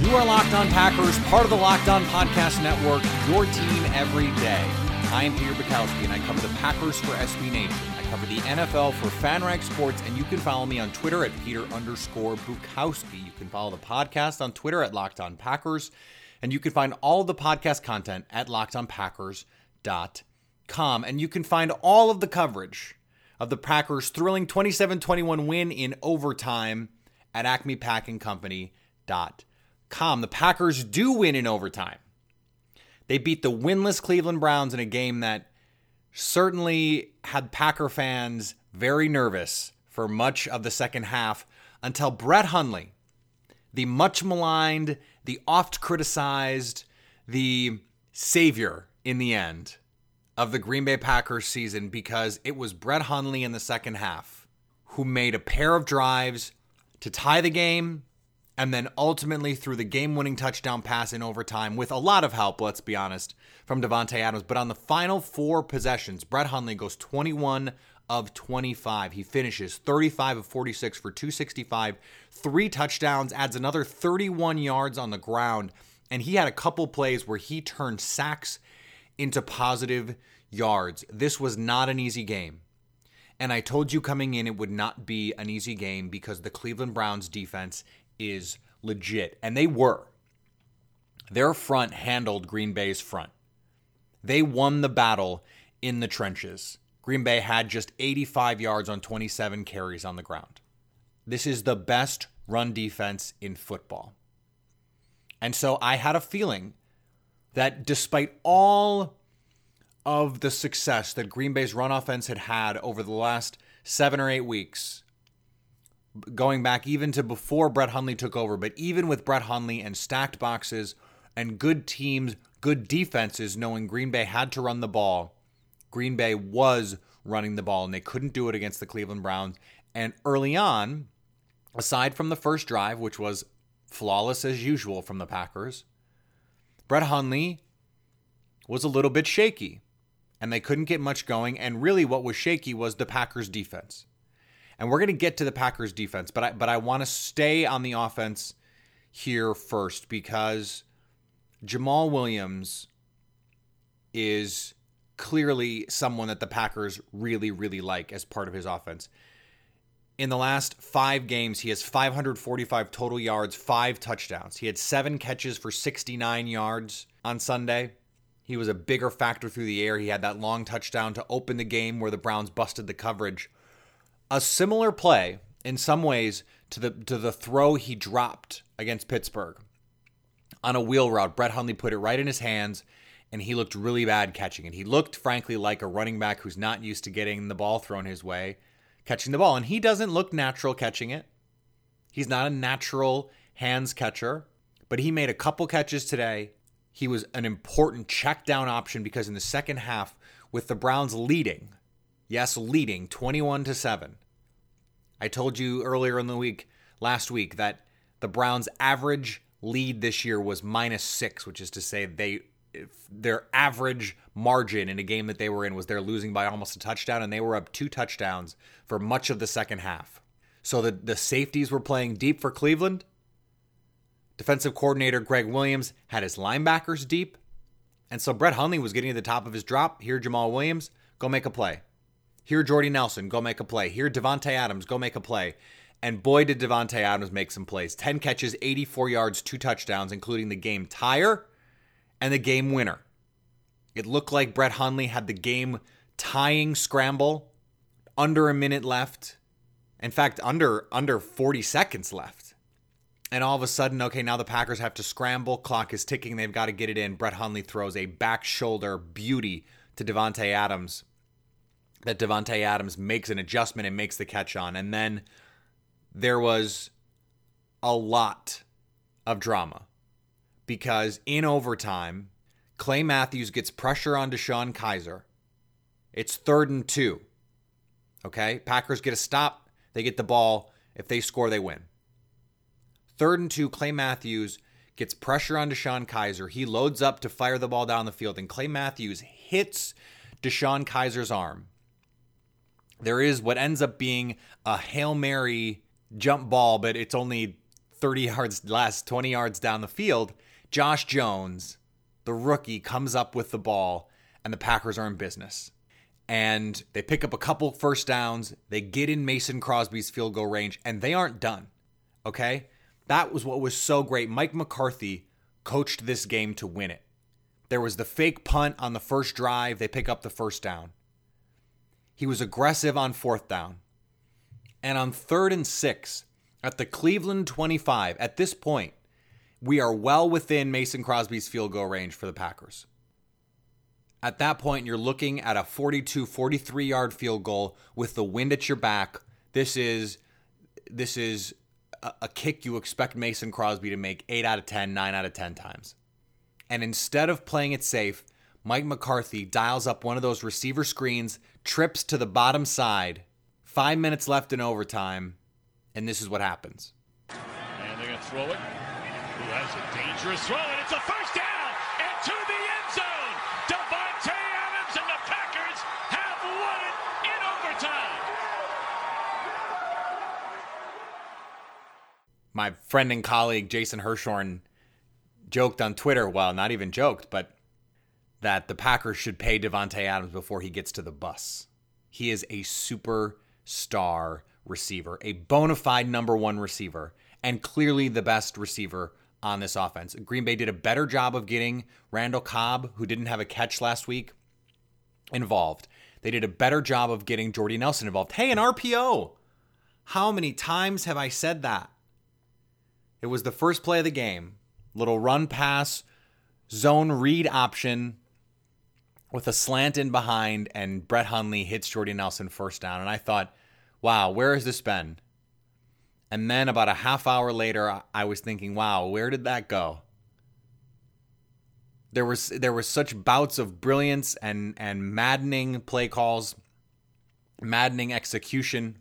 You are Locked On Packers, part of the Locked On Podcast Network, your team every day. I am Peter Bukowski, and I cover the Packers for SB Nation. I cover the NFL for FanRag Sports, and you can follow me on Twitter at Peter_Bukowski. You can follow the podcast on Twitter at Locked On Packers, and you can find all of the podcast content at LockedOnPackers.com. And you can find all of the coverage of the Packers' thrilling 27-21 win in overtime at AcmePackingCompany.com. The Packers do win in overtime. They beat the winless Cleveland Browns in a game that certainly had Packer fans very nervous for much of the second half until Brett Hundley, the much maligned, the oft criticized, the savior in the end of the Green Bay Packers season, because it was Brett Hundley in the second half who made a pair of drives to tie the game, and then ultimately threw the game-winning touchdown pass in overtime with a lot of help, let's be honest, from Devontae Adams. But on the final four possessions, Brett Hundley goes 21 of 25. He finishes 35 of 46 for 265, 3 touchdowns, adds another 31 yards on the ground. And he had a couple plays where he turned sacks into positive yards. This was not an easy game. And I told you coming in it would not be an easy game because the Cleveland Browns defense is legit. And they were. Their front handled Green Bay's front. They won the battle in the trenches. Green Bay had just 85 yards on 27 carries on the ground. This is the best run defense in football. And so I had a feeling that despite all of the success that Green Bay's run offense had had over the last 7 or 8 weeks, going back even to before Brett Hundley took over, but even with Brett Hundley and stacked boxes and good teams, good defenses, knowing Green Bay had to run the ball, Green Bay was running the ball, and they couldn't do it against the Cleveland Browns. And early on, aside from the first drive, which was flawless as usual from the Packers, Brett Hundley was a little bit shaky, and they couldn't get much going. And really what was shaky was the Packers' defense. And we're going to get to the Packers defense, but I want to stay on the offense here first, because Jamal Williams is clearly someone that the Packers really, really like as part of his offense. In the last 5 games, he has 545 total yards, 5 touchdowns. He had 7 catches for 69 yards on Sunday. He was a bigger factor through the air. He had that long touchdown to open the game where the Browns busted the coverage. A similar play, in some ways, to the throw he dropped against Pittsburgh on a wheel route. Brett Hundley put it right in his hands, and he looked really bad catching it. He looked, frankly, like a running back who's not used to getting the ball thrown his way, catching the ball. And he doesn't look natural catching it. He's not a natural hands catcher, but he made a couple catches today. He was an important check down option because in the second half, with the Browns leading, yes, leading 21-7. I told you earlier in the week, last week, that the Browns' average lead this year was -6, which is to say their average margin in a game that they were in was they're losing by almost a touchdown, and they were up 2 touchdowns for much of the second half. So the safeties were playing deep for Cleveland. Defensive coordinator Greg Williams had his linebackers deep. And so Brett Hundley was getting to the top of his drop. Here, Jamal Williams, go make a play. Here, Jordy Nelson, go make a play. Here, Devontae Adams, go make a play. And boy, did Devontae Adams make some plays. 10 catches, 84 yards, 2 touchdowns, including the game tire and the game winner. It looked like Brett Hundley had the game tying scramble, under a minute left. In fact, under 40 seconds left. And all of a sudden, okay, now the Packers have to scramble. Clock is ticking. They've got to get it in. Brett Hundley throws a back shoulder beauty to Devontae Adams that Devontae Adams makes an adjustment and makes the catch on. And then there was a lot of drama because in overtime, Clay Matthews gets pressure on DeShone Kizer. It's 3rd and 2. Okay? Packers get a stop. They get the ball. If they score, they win. 3rd and 2, Clay Matthews gets pressure on DeShone Kizer. He loads up to fire the ball down the field, and Clay Matthews hits DeShone Kizer's arm. There is what ends up being a Hail Mary jump ball, but it's only 20 yards down the field. Josh Jones, the rookie, comes up with the ball, and the Packers are in business. And they pick up a couple first downs. They get in Mason Crosby's field goal range, and they aren't done, okay? That was what was so great. Mike McCarthy coached this game to win it. There was the fake punt on the first drive. They pick up the first down. He was aggressive on 4th down. And on 3rd and 6, at the Cleveland 25, at this point, we are well within Mason Crosby's field goal range for the Packers. At that point, you're looking at a 42, 43-yard field goal with the wind at your back. This is a kick you expect Mason Crosby to make 8 out of 10, 9 out of 10 times. And instead of playing it safe, Mike McCarthy dials up one of those receiver screens, trips to the bottom side, 5 minutes left in overtime, and this is what happens. And they're going to throw it. Ooh, that's a dangerous throw, and it's a first down and to the end zone. Devontae Adams and the Packers have won it in overtime. My friend and colleague Jason Hirschhorn joked on Twitter, well, not even joked, but that the Packers should pay Devontae Adams before he gets to the bus. He is a superstar receiver, a bona fide number one receiver, and clearly the best receiver on this offense. Green Bay did a better job of getting Randall Cobb, who didn't have a catch last week, involved. They did a better job of getting Jordy Nelson involved. Hey, an RPO! How many times have I said that? It was the first play of the game. Little run pass, zone read option with a slant in behind, and Brett Hundley hits Jordy Nelson first down. And I thought, wow, where has this been? And then about a half hour later, I was thinking, wow, where did that go? There was such bouts of brilliance and maddening play calls, maddening execution,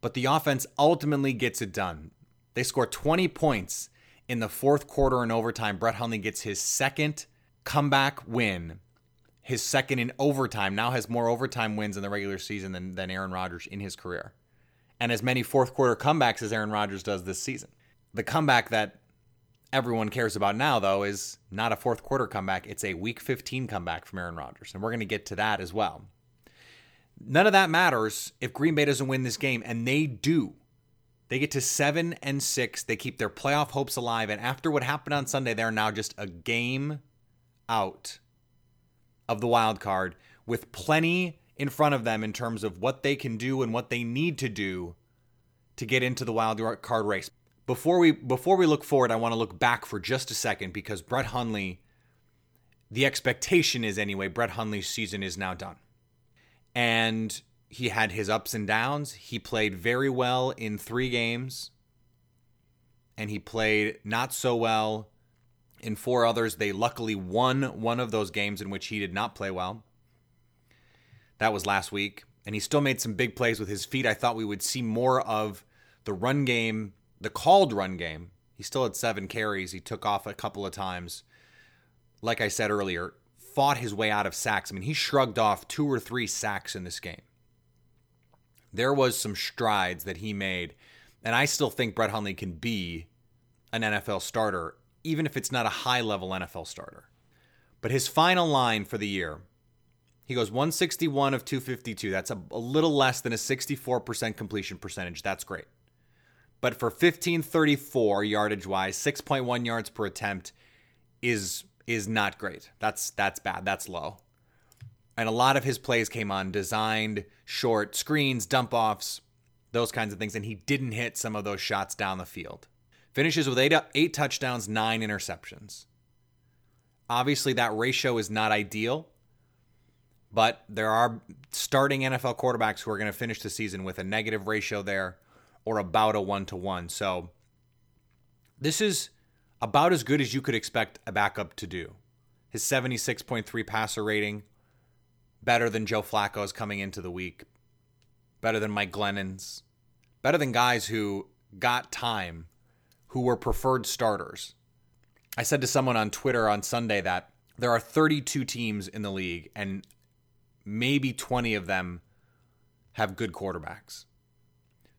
but the offense ultimately gets it done. They score 20 points in the 4th quarter and overtime. Brett Hundley gets his 2nd comeback win, his 2nd in overtime, now has more overtime wins in the regular season than Aaron Rodgers in his career, and as many 4th quarter comebacks as Aaron Rodgers does this season. The comeback that everyone cares about now, though, is not a 4th quarter comeback. It's a week 15 comeback from Aaron Rodgers, and we're going to get to that as well. None of that matters if Green Bay doesn't win this game, and they do. They get to 7-6. They keep their playoff hopes alive. And after what happened on Sunday, they're now just a game out of the wild card with plenty in front of them in terms of what they can do and what they need to do to get into the wild card race. Before we look forward, I want to look back for just a second because Brett Hundley, the expectation is anyway, Brett Hundley's season is now done. And he had his ups and downs. He played very well in 3 games, and he played not so well in 4 others. They luckily won one of those games in which he did not play well. That was last week, and he still made some big plays with his feet. I thought we would see more of the run game, the called run game. He still had 7 carries. He took off a couple of times. Like I said earlier, fought his way out of sacks. I mean, he shrugged off 2 or 3 sacks in this game. There was some strides that he made, and I still think Brett Hundley can be an NFL starter, even if it's not a high-level NFL starter. But his final line for the year, he goes 161 of 252. That's a little less than a 64% completion percentage. That's great. But for 1534 yardage-wise, 6.1 yards per attempt is not great. That's bad. That's low. And a lot of his plays came on designed, short screens, dump-offs, those kinds of things. And he didn't hit some of those shots down the field. Finishes with 8 touchdowns, 9 interceptions. Obviously, that ratio is not ideal. But there are starting NFL quarterbacks who are going to finish the season with a negative ratio there or about a 1-to-1. So this is about as good as you could expect a backup to do. His 76.3 passer rating, better than Joe Flacco's coming into the week, better than Mike Glennon's, better than guys who got time, who were preferred starters. I said to someone on Twitter on Sunday that there are 32 teams in the league, and maybe 20 of them have good quarterbacks.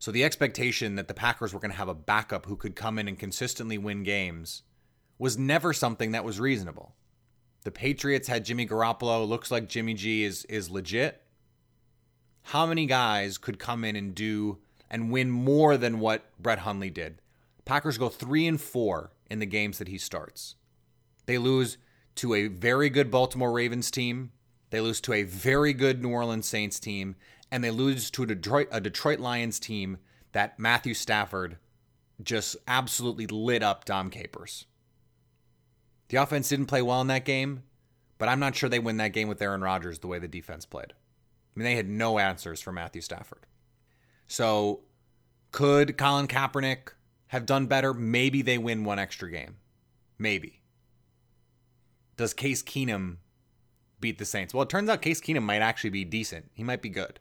So the expectation that the Packers were going to have a backup who could come in and consistently win games was never something that was reasonable. The Patriots had Jimmy Garoppolo. Looks like Jimmy G is legit. How many guys could come in and do and win more than what Brett Hundley did? Packers go 3-4 in the games that he starts. They lose to a very good Baltimore Ravens team. They lose to a very good New Orleans Saints team. And they lose to a Detroit Lions team that Matthew Stafford just absolutely lit up Dom Capers. The offense didn't play well in that game, but I'm not sure they win that game with Aaron Rodgers the way the defense played. I mean, they had no answers for Matthew Stafford. So could Colin Kaepernick have done better? Maybe they win one extra game. Maybe. Does Case Keenum beat the Saints? Well, it turns out Case Keenum might actually be decent. He might be good.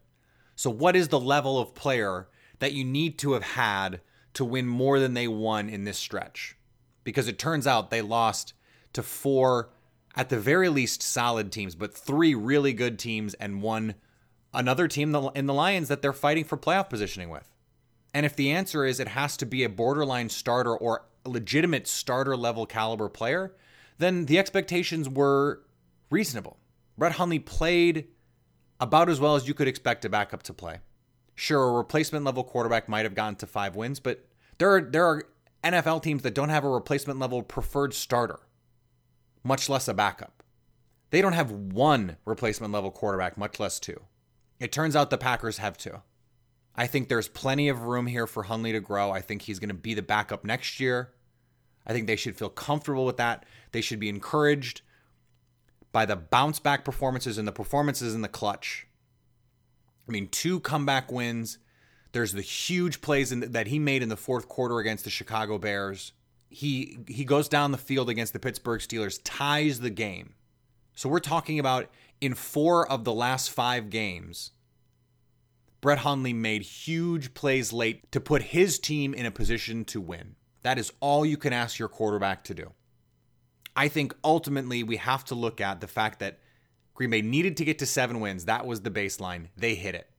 So what is the level of player that you need to have had to win more than they won in this stretch? Because it turns out they lost to 4, at the very least, solid teams, but 3 really good teams and 1 another team in the Lions that they're fighting for playoff positioning with. And if the answer is it has to be a borderline starter or legitimate starter level caliber player, then the expectations were reasonable. Brett Hundley played about as well as you could expect a backup to play. Sure, a replacement-level quarterback might have gotten to 5 wins, but there are NFL teams that don't have a replacement-level preferred starter, much less a backup. They don't have 1 replacement-level quarterback, much less 2. It turns out the Packers have 2. I think there's plenty of room here for Hundley to grow. I think he's going to be the backup next year. I think they should feel comfortable with that. They should be encouraged by the bounce-back performances and the performances in the clutch. I mean, 2 comeback wins. There's the huge plays that he made in the fourth quarter against the Chicago Bears. He goes down the field against the Pittsburgh Steelers, ties the game. So we're talking about in 4 of the last 5 games, Brett Hundley made huge plays late to put his team in a position to win. That is all you can ask your quarterback to do. I think ultimately we have to look at the fact that Green Bay needed to get to 7 wins. That was the baseline. They hit it.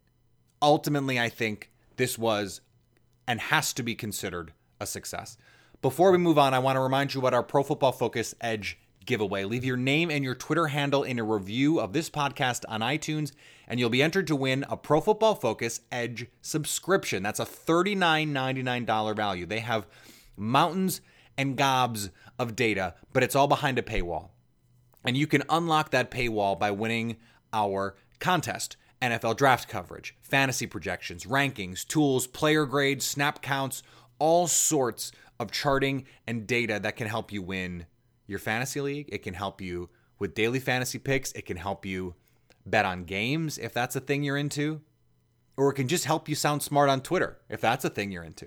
Ultimately, I think this was and has to be considered a success. Before we move on, I want to remind you about our Pro Football Focus Edge giveaway. Leave your name and your Twitter handle in a review of this podcast on iTunes, and you'll be entered to win a Pro Football Focus Edge subscription. That's a $39.99 value. They have mountains and gobs of data, but it's all behind a paywall. And you can unlock that paywall by winning our contest. NFL draft coverage, fantasy projections, rankings, tools, player grades, snap counts, all sorts of charting and data that can help you win your fantasy league. It can help you with daily fantasy picks. It can help you bet on games if that's a thing you're into. Or it can just help you sound smart on Twitter if that's a thing you're into.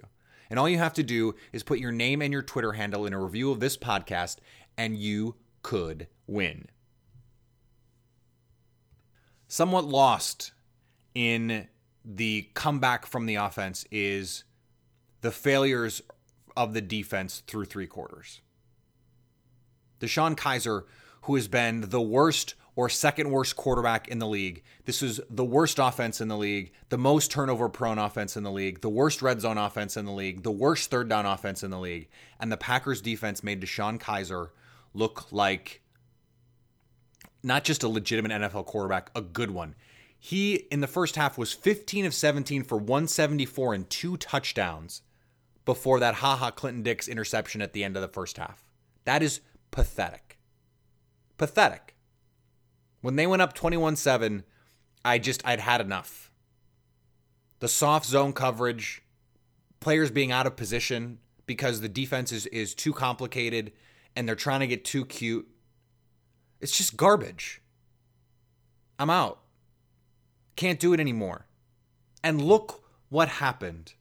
And all you have to do is put your name and your Twitter handle in a review of this podcast, and you could win. Somewhat lost in the comeback from the offense is the failures of the defense through 3 quarters. DeShone Kizer, who has been the worst or second worst quarterback in the league. This is the worst offense in the league, the most turnover-prone offense in the league, the worst red zone offense in the league, the worst third-down offense in the league, and the Packers' defense made DeShone Kizer look like not just a legitimate NFL quarterback, a good one. He, in the first half, was 15 of 17 for 174 and 2 touchdowns before that Ha Ha Clinton-Dix interception at the end of the first half. That is pathetic. Pathetic. When they went up 21-7, I'd had enough. The soft zone coverage, players being out of position because the defense is too complicated and they're trying to get too cute. It's just garbage. I'm out. Can't do it anymore. And look what happened.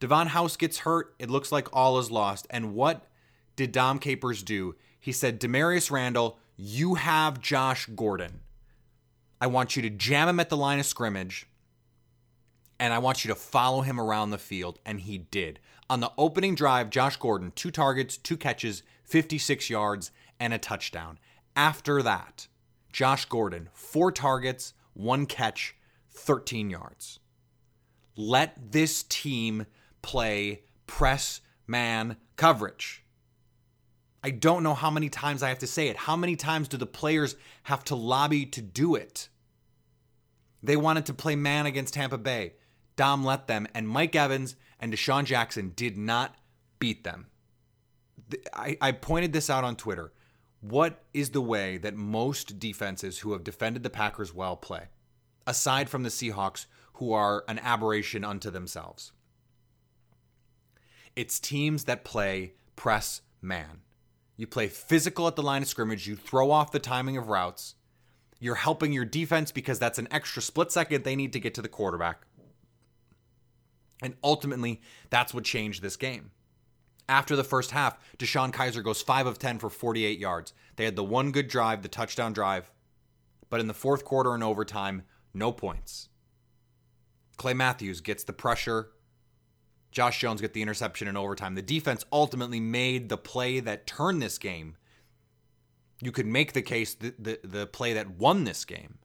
Devon House gets hurt. It looks like all is lost. And what did Dom Capers do? He said, Demarius Randall, you have Josh Gordon. I want you to jam him at the line of scrimmage, and I want you to follow him around the field, and he did. On the opening drive, Josh Gordon, 2 targets, 2 catches, 56 yards, and a touchdown. After that, Josh Gordon, 4 targets, 1 catch, 13 yards. Let this team play press man coverage. I don't know how many times I have to say it. How many times do the players have to lobby to do it? They wanted to play man against Tampa Bay. Dom let them, and Mike Evans and DeSean Jackson did not beat them. I pointed this out on Twitter. What is the way that most defenses who have defended the Packers well play, aside from the Seahawks, who are an aberration unto themselves? It's teams that play press man. You play physical at the line of scrimmage. You throw off the timing of routes. You're helping your defense because that's an extra split second they need to get to the quarterback. And ultimately, that's what changed this game. After the first half, DeShone Kizer goes 5 of 10 for 48 yards. They had the one good drive, the touchdown drive. But in the fourth quarter and overtime, no points. Clay Matthews gets the pressure. Josh Jones gets the interception in overtime. The defense ultimately made the play that turned this game. You could make the case the play that won this game.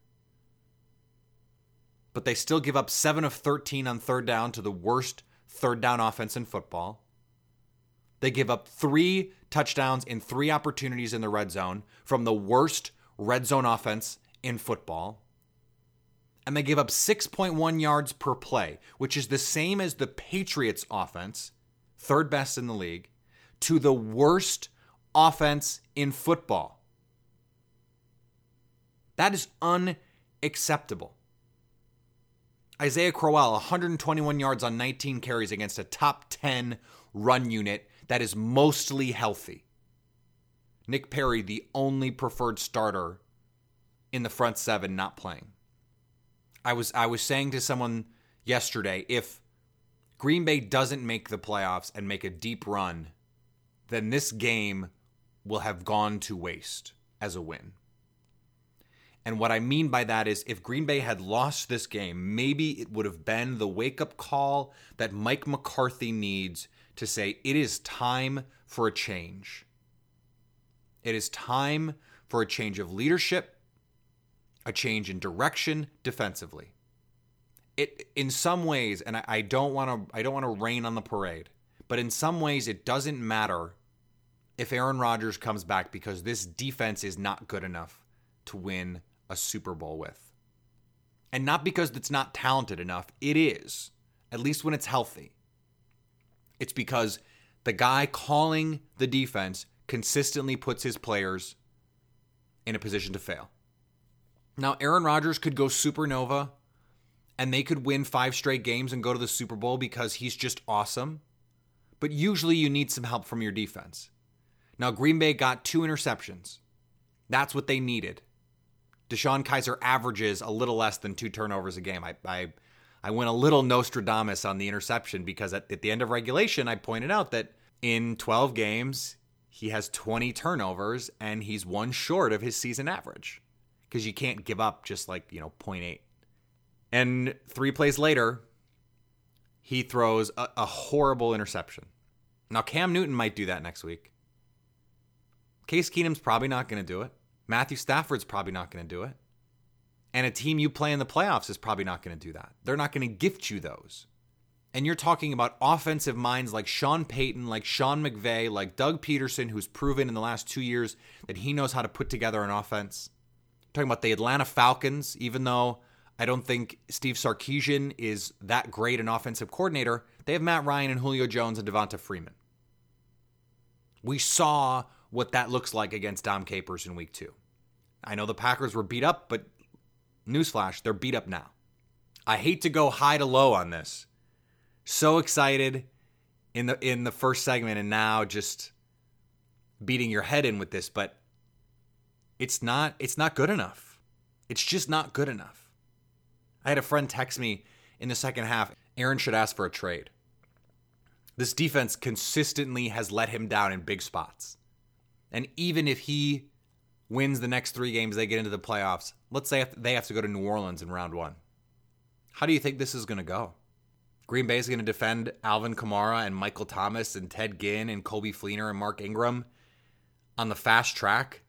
But they still give up 7 of 13 on third down to the worst third down offense in football. They give up 3 touchdowns in 3 opportunities in the red zone from the worst red zone offense in football. And they give up 6.1 yards per play, which is the same as the Patriots offense, third best in the league, to the worst offense in football. That is unacceptable. Isaiah Crowell, 121 yards on 19 carries against a top 10 run unit that is mostly healthy. Nick Perry, the only preferred starter in the front seven, not playing. I was saying to someone yesterday, if Green Bay doesn't make the playoffs and make a deep run, then this game will have gone to waste as a win. And what I mean by that is if Green Bay had lost this game, maybe it would have been the wake-up call that Mike McCarthy needs to say it is time for a change. It is time for a change of leadership, a change in direction defensively. It, in some ways, and I don't want to rain on the parade, but in some ways it doesn't matter if Aaron Rodgers comes back because this defense is not good enough to win a Super Bowl with. And not because it's not talented enough. It is, at least when it's healthy. It's because the guy calling the defense consistently puts his players in a position to fail. Now, Aaron Rodgers could go supernova and they could win 5 straight games and go to the Super Bowl because he's just awesome. But usually you need some help from your defense. Now, Green Bay got 2 interceptions. That's what they needed. DeShone Kizer averages a little less than 2 turnovers a game. I went a little Nostradamus on the interception because at the end of regulation, I pointed out that in 12 games, he has 20 turnovers and he's 1 short of his season average because you can't give up just 0.8. And 3 plays later, he throws a horrible interception. Now, Cam Newton might do that next week. Case Keenum's probably not going to do it. Matthew Stafford's probably not going to do it. And a team you play in the playoffs is probably not going to do that. They're not going to gift you those. And you're talking about offensive minds like Sean Payton, like Sean McVay, like Doug Peterson, who's proven in the last 2 years that he knows how to put together an offense. I'm talking about the Atlanta Falcons, even though I don't think Steve Sarkisian is that great an offensive coordinator. They have Matt Ryan and Julio Jones and Devonta Freeman. We saw what that looks like against Dom Capers in week 2. I know the Packers were beat up, but newsflash, they're beat up now. I hate to go high to low on this. So excited in the first segment and now just beating your head in with this, but it's not good enough. It's just not good enough. I had a friend text me in the second half, Aaron should ask for a trade. This defense consistently has let him down in big spots. And even if he wins the next three games, they get into the playoffs. Let's say they have to go to New Orleans in round one. How do you think this is going to go? Green Bay is going to defend Alvin Kamara and Michael Thomas and Ted Ginn and Coby Fleener and Mark Ingram on the fast track,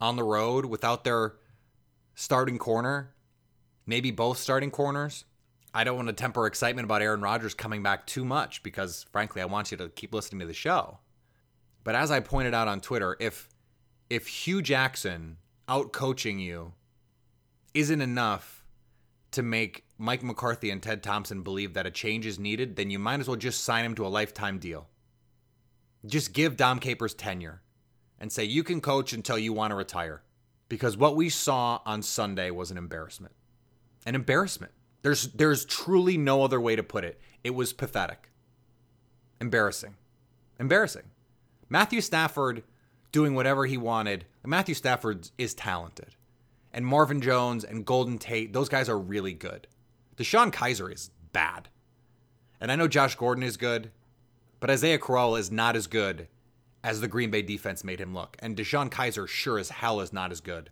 on the road, without their starting corner, maybe both starting corners. I don't want to temper excitement about Aaron Rodgers coming back too much because, frankly, I want you to keep listening to the show. But as I pointed out on Twitter, if Hugh Jackson out-coaching you isn't enough to make Mike McCarthy and Ted Thompson believe that a change is needed, then you might as well just sign him to a lifetime deal. Just give Dom Capers tenure and say, you can coach until you want to retire. Because what we saw on Sunday was an embarrassment. An embarrassment. There's truly no other way to put it. It was pathetic. Embarrassing. Matthew Stafford doing whatever he wanted. Matthew Stafford is talented. And Marvin Jones and Golden Tate, those guys are really good. DeShone Kizer is bad. And I know Josh Gordon is good, but Isaiah Crowell is not as good as the Green Bay defense made him look. And DeShone Kizer sure as hell is not as good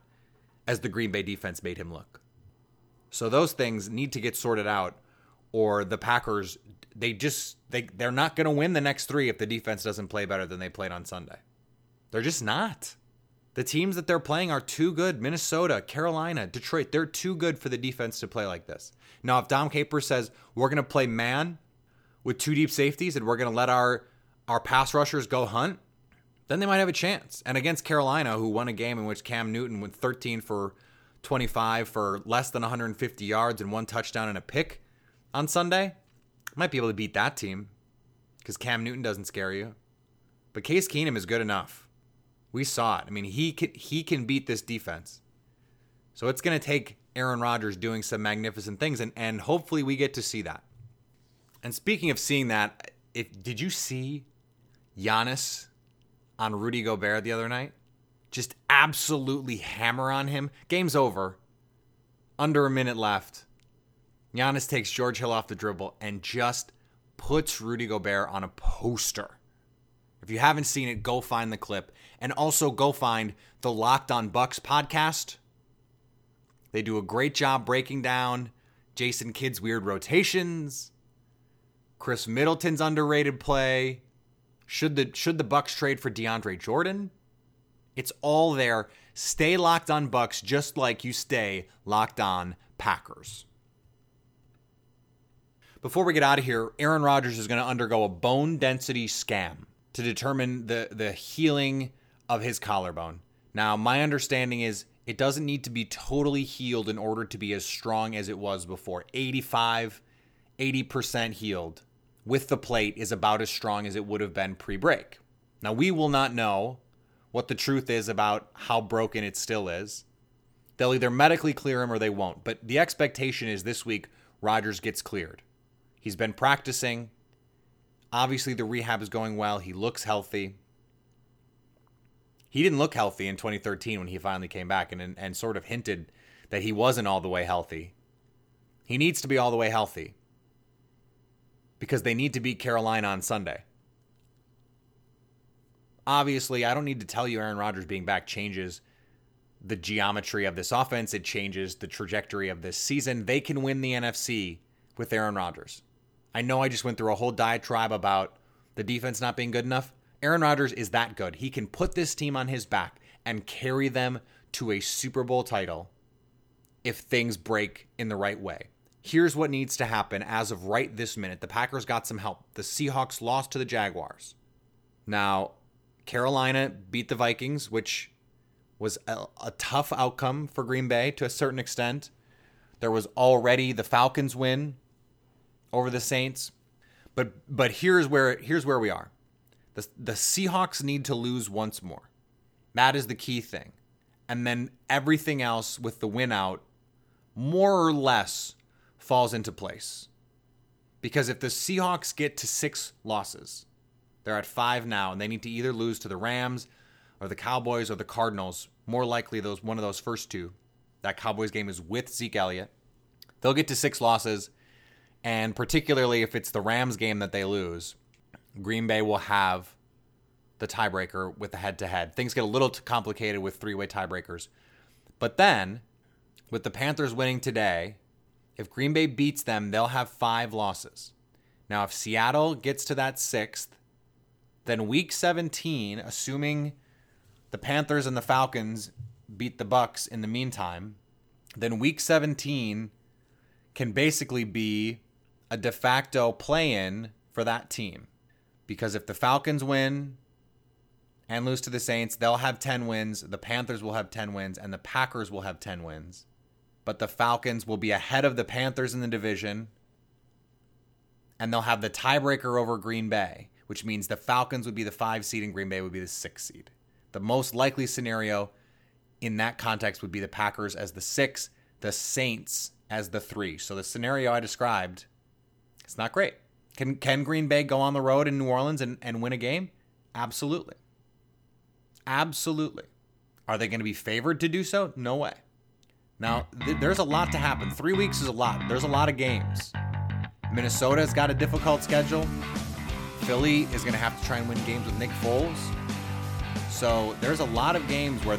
as the Green Bay defense made him look. So those things need to get sorted out, or the Packers, they're not going to win the next three if the defense doesn't play better than they played on Sunday. They're just not. The teams that they're playing are too good. Minnesota, Carolina, Detroit, they're too good for the defense to play like this. Now, if Dom Capers says, we're going to play man with two deep safeties and we're going to let our pass rushers go hunt, then they might have a chance. And against Carolina, who won a game in which Cam Newton went 13 for 25 for less than 150 yards and one touchdown and a pick on Sunday, might be able to beat that team because Cam Newton doesn't scare you. But Case Keenum is good enough. We saw it. I mean, he can beat this defense. So it's going to take Aaron Rodgers doing some magnificent things, and hopefully we get to see that. And speaking of seeing that, did you see Giannis on Rudy Gobert the other night? Just absolutely hammer on him. Game's over. Under a minute left. Giannis takes George Hill off the dribble and just puts Rudy Gobert on a poster. If you haven't seen it, go find the clip. And also go find the Locked On Bucks podcast. They do a great job breaking down Jason Kidd's weird rotations, Chris Middleton's underrated play, should the Bucks trade for DeAndre Jordan? It's all there. Stay locked on Bucks just like you stay locked on Packers. Before we get out of here, Aaron Rodgers is going to undergo a bone density scan to determine the healing of his collarbone. Now, my understanding is it doesn't need to be totally healed in order to be as strong as it was before. 80% healed with the plate is about as strong as it would have been pre-break. Now, we will not know what the truth is about how broken it still is. They'll either medically clear him or they won't. But the expectation is this week, Rodgers gets cleared. He's been practicing. Obviously, the rehab is going well. He looks healthy. He didn't look healthy in 2013 when he finally came back and sort of hinted that he wasn't all the way healthy. He needs to be all the way healthy because they need to beat Carolina on Sunday. Obviously, I don't need to tell you Aaron Rodgers being back changes the geometry of this offense. It changes the trajectory of this season. They can win the NFC with Aaron Rodgers. I know I just went through a whole diatribe about the defense not being good enough. Aaron Rodgers is that good. He can put this team on his back and carry them to a Super Bowl title if things break in the right way. Here's what needs to happen as of right this minute. The Packers got some help. The Seahawks lost to the Jaguars. Now, Carolina beat the Vikings, which was a tough outcome for Green Bay to a certain extent. There was already the Falcons win over the Saints. But here's where we are. The Seahawks need to lose once more. That is the key thing. And then everything else with the win out more or less falls into place. Because if the Seahawks get to 6 losses, they're at 5 now, and they need to either lose to the Rams or the Cowboys or the Cardinals. More likely, one of those first two. That Cowboys game is with Zeke Elliott. They'll get to 6 losses, and particularly if it's the Rams game that they lose, Green Bay will have the tiebreaker with the head-to-head. Things get a little complicated with three-way tiebreakers. But then, with the Panthers winning today, if Green Bay beats them, they'll have 5 losses. Now, if Seattle gets to that 6th, then Week 17, assuming the Panthers and the Falcons beat the Bucks in the meantime, then Week 17 can basically be a de facto play-in for that team. Because if the Falcons win and lose to the Saints, they'll have 10 wins, the Panthers will have 10 wins, and the Packers will have 10 wins. But the Falcons will be ahead of the Panthers in the division, and they'll have the tiebreaker over Green Bay, which means the Falcons would be the 5 seed and Green Bay would be the 6 seed. The most likely scenario in that context would be the Packers as the 6, the Saints as the 3. So the scenario I described, it's not great. Can Green Bay go on the road in New Orleans and win a game? Absolutely. Absolutely. Are they going to be favored to do so? No way. Now, there's a lot to happen. 3 weeks is a lot. There's a lot of games. Minnesota's got a difficult schedule. Philly is going to have to try and win games with Nick Foles. So there's a lot of games where